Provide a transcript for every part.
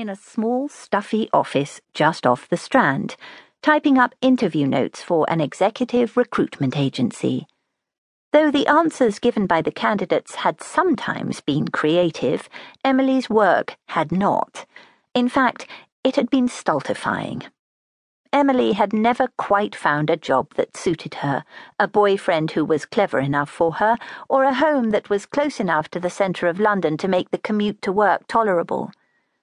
in a small, stuffy office just off the Strand, typing up interview notes for an executive recruitment agency. Though the answers given by the candidates had sometimes been creative, Emily's work had not. In fact, it had been stultifying. Emily had never quite found a job that suited her, a boyfriend who was clever enough for her, or a home that was close enough to the centre of London to make the commute to work tolerable.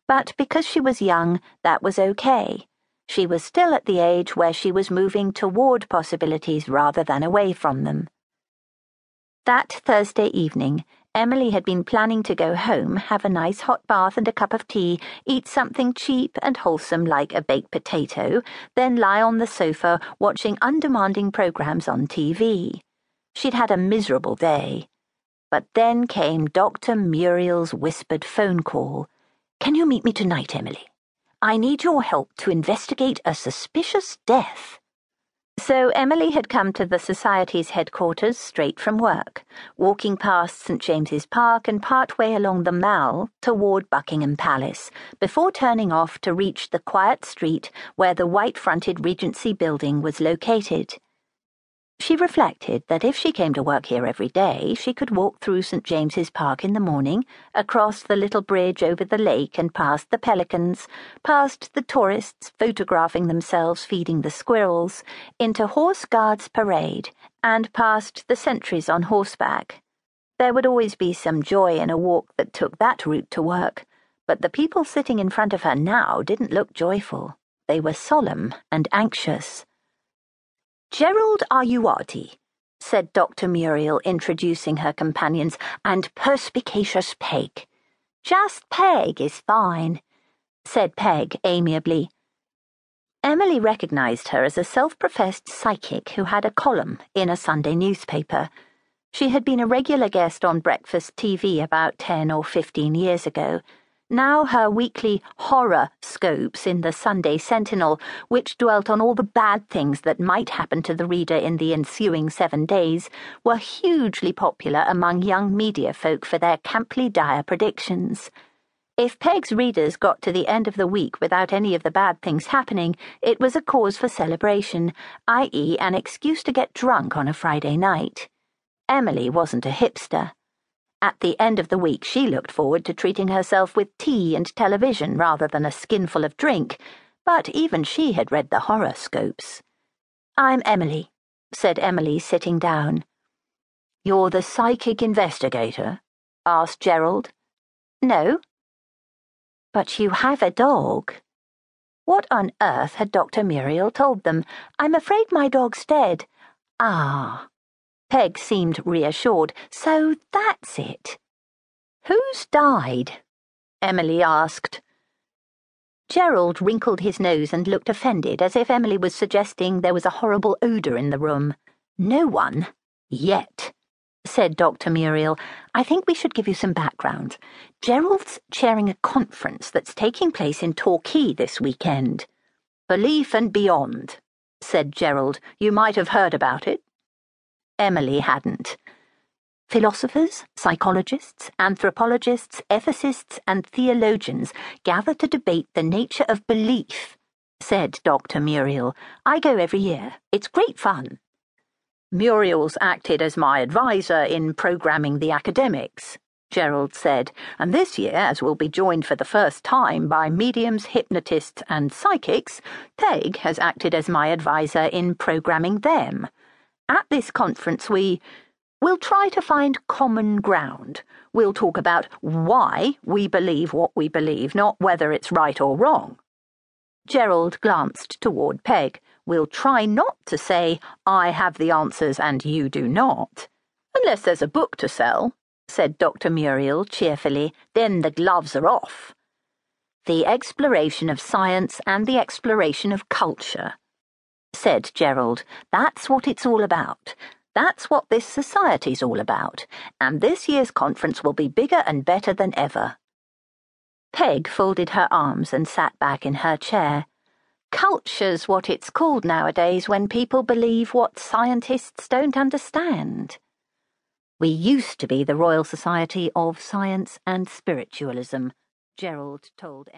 But because she was young, that was okay. She was still at the age where she was moving toward possibilities rather than away from them. That Thursday evening, Emily had been planning to go home, have a nice hot bath and a cup of tea, eat something cheap and wholesome like a baked potato, then lie on the sofa watching undemanding programmes on TV. She'd had a miserable day. But then came Dr. Muriel's whispered phone call. "Can you meet me tonight, Emily? I need your help to investigate a suspicious death." So Emily had come to the Society's headquarters straight from work, walking past St. James's Park and partway along the Mall toward Buckingham Palace, before turning off to reach the quiet street where the white-fronted Regency building was located. She reflected that if she came to work here every day, she could walk through St. James's Park in the morning, across the little bridge over the lake and past the pelicans, past the tourists photographing themselves feeding the squirrels, into Horse Guards Parade, and past the sentries on horseback. There would always be some joy in a walk that took that route to work, but the people sitting in front of her now didn't look joyful. They were solemn and anxious. "Gerald Ayuadi," said Dr. Muriel, introducing her companions, "and Perspicacious Peg." "Just Peg is fine," said Peg amiably. Emily recognised her as a self-professed psychic who had a column in a Sunday newspaper. She had been a regular guest on breakfast TV about 10 or 15 years ago. Now her weekly horoscopes in the Sunday Sentinel, which dwelt on all the bad things that might happen to the reader in the ensuing 7 days, were hugely popular among young media folk for their camply dire predictions. If Peg's readers got to the end of the week without any of the bad things happening, it was a cause for celebration, i.e. an excuse to get drunk on a Friday night. Emily wasn't a hipster. At the end of the week, she looked forward to treating herself with tea and television rather than a skinful of drink, but even she had read the horoscopes. "I'm Emily," said Emily, sitting down. "You're the psychic investigator?" asked Gerald. "No." "But you have a dog." What on earth had Dr. Muriel told them? "I'm afraid my dog's dead." "Ah." Peg seemed reassured. "So that's it." "Who's died?" Emily asked. Gerald wrinkled his nose and looked offended, as if Emily was suggesting there was a horrible odour in the room. "No one, yet," said Dr. Muriel. "I think we should give you some background. Gerald's chairing a conference that's taking place in Torquay this weekend." "Belief and Beyond," said Gerald. "You might have heard about it." Emily hadn't. Philosophers, psychologists, anthropologists, ethicists, and theologians gather to debate the nature of belief, said Dr. Muriel. "I go every year. It's great fun." "Muriel's acted as my advisor in programming the academics," Gerald said, "and this year, as we'll be joined for the first time by mediums, hypnotists, and psychics, Peg has acted as my advisor in programming them. At this conference we'll try to find common ground. We'll talk about why we believe what we believe, not whether it's right or wrong." Gerald glanced toward Peg. "We'll try not to say, 'I have the answers and you do not.'" "Unless there's a book to sell," said Dr. Muriel cheerfully. "Then the gloves are off." "The exploration of science and the exploration of culture," said Gerald. "That's what it's all about. That's what this society's all about. And this year's conference will be bigger and better than ever." Peg folded her arms and sat back in her chair. "Culture's what it's called nowadays when people believe what scientists don't understand. We used to be the Royal Society of Science and Spiritualism," Gerald told Emily.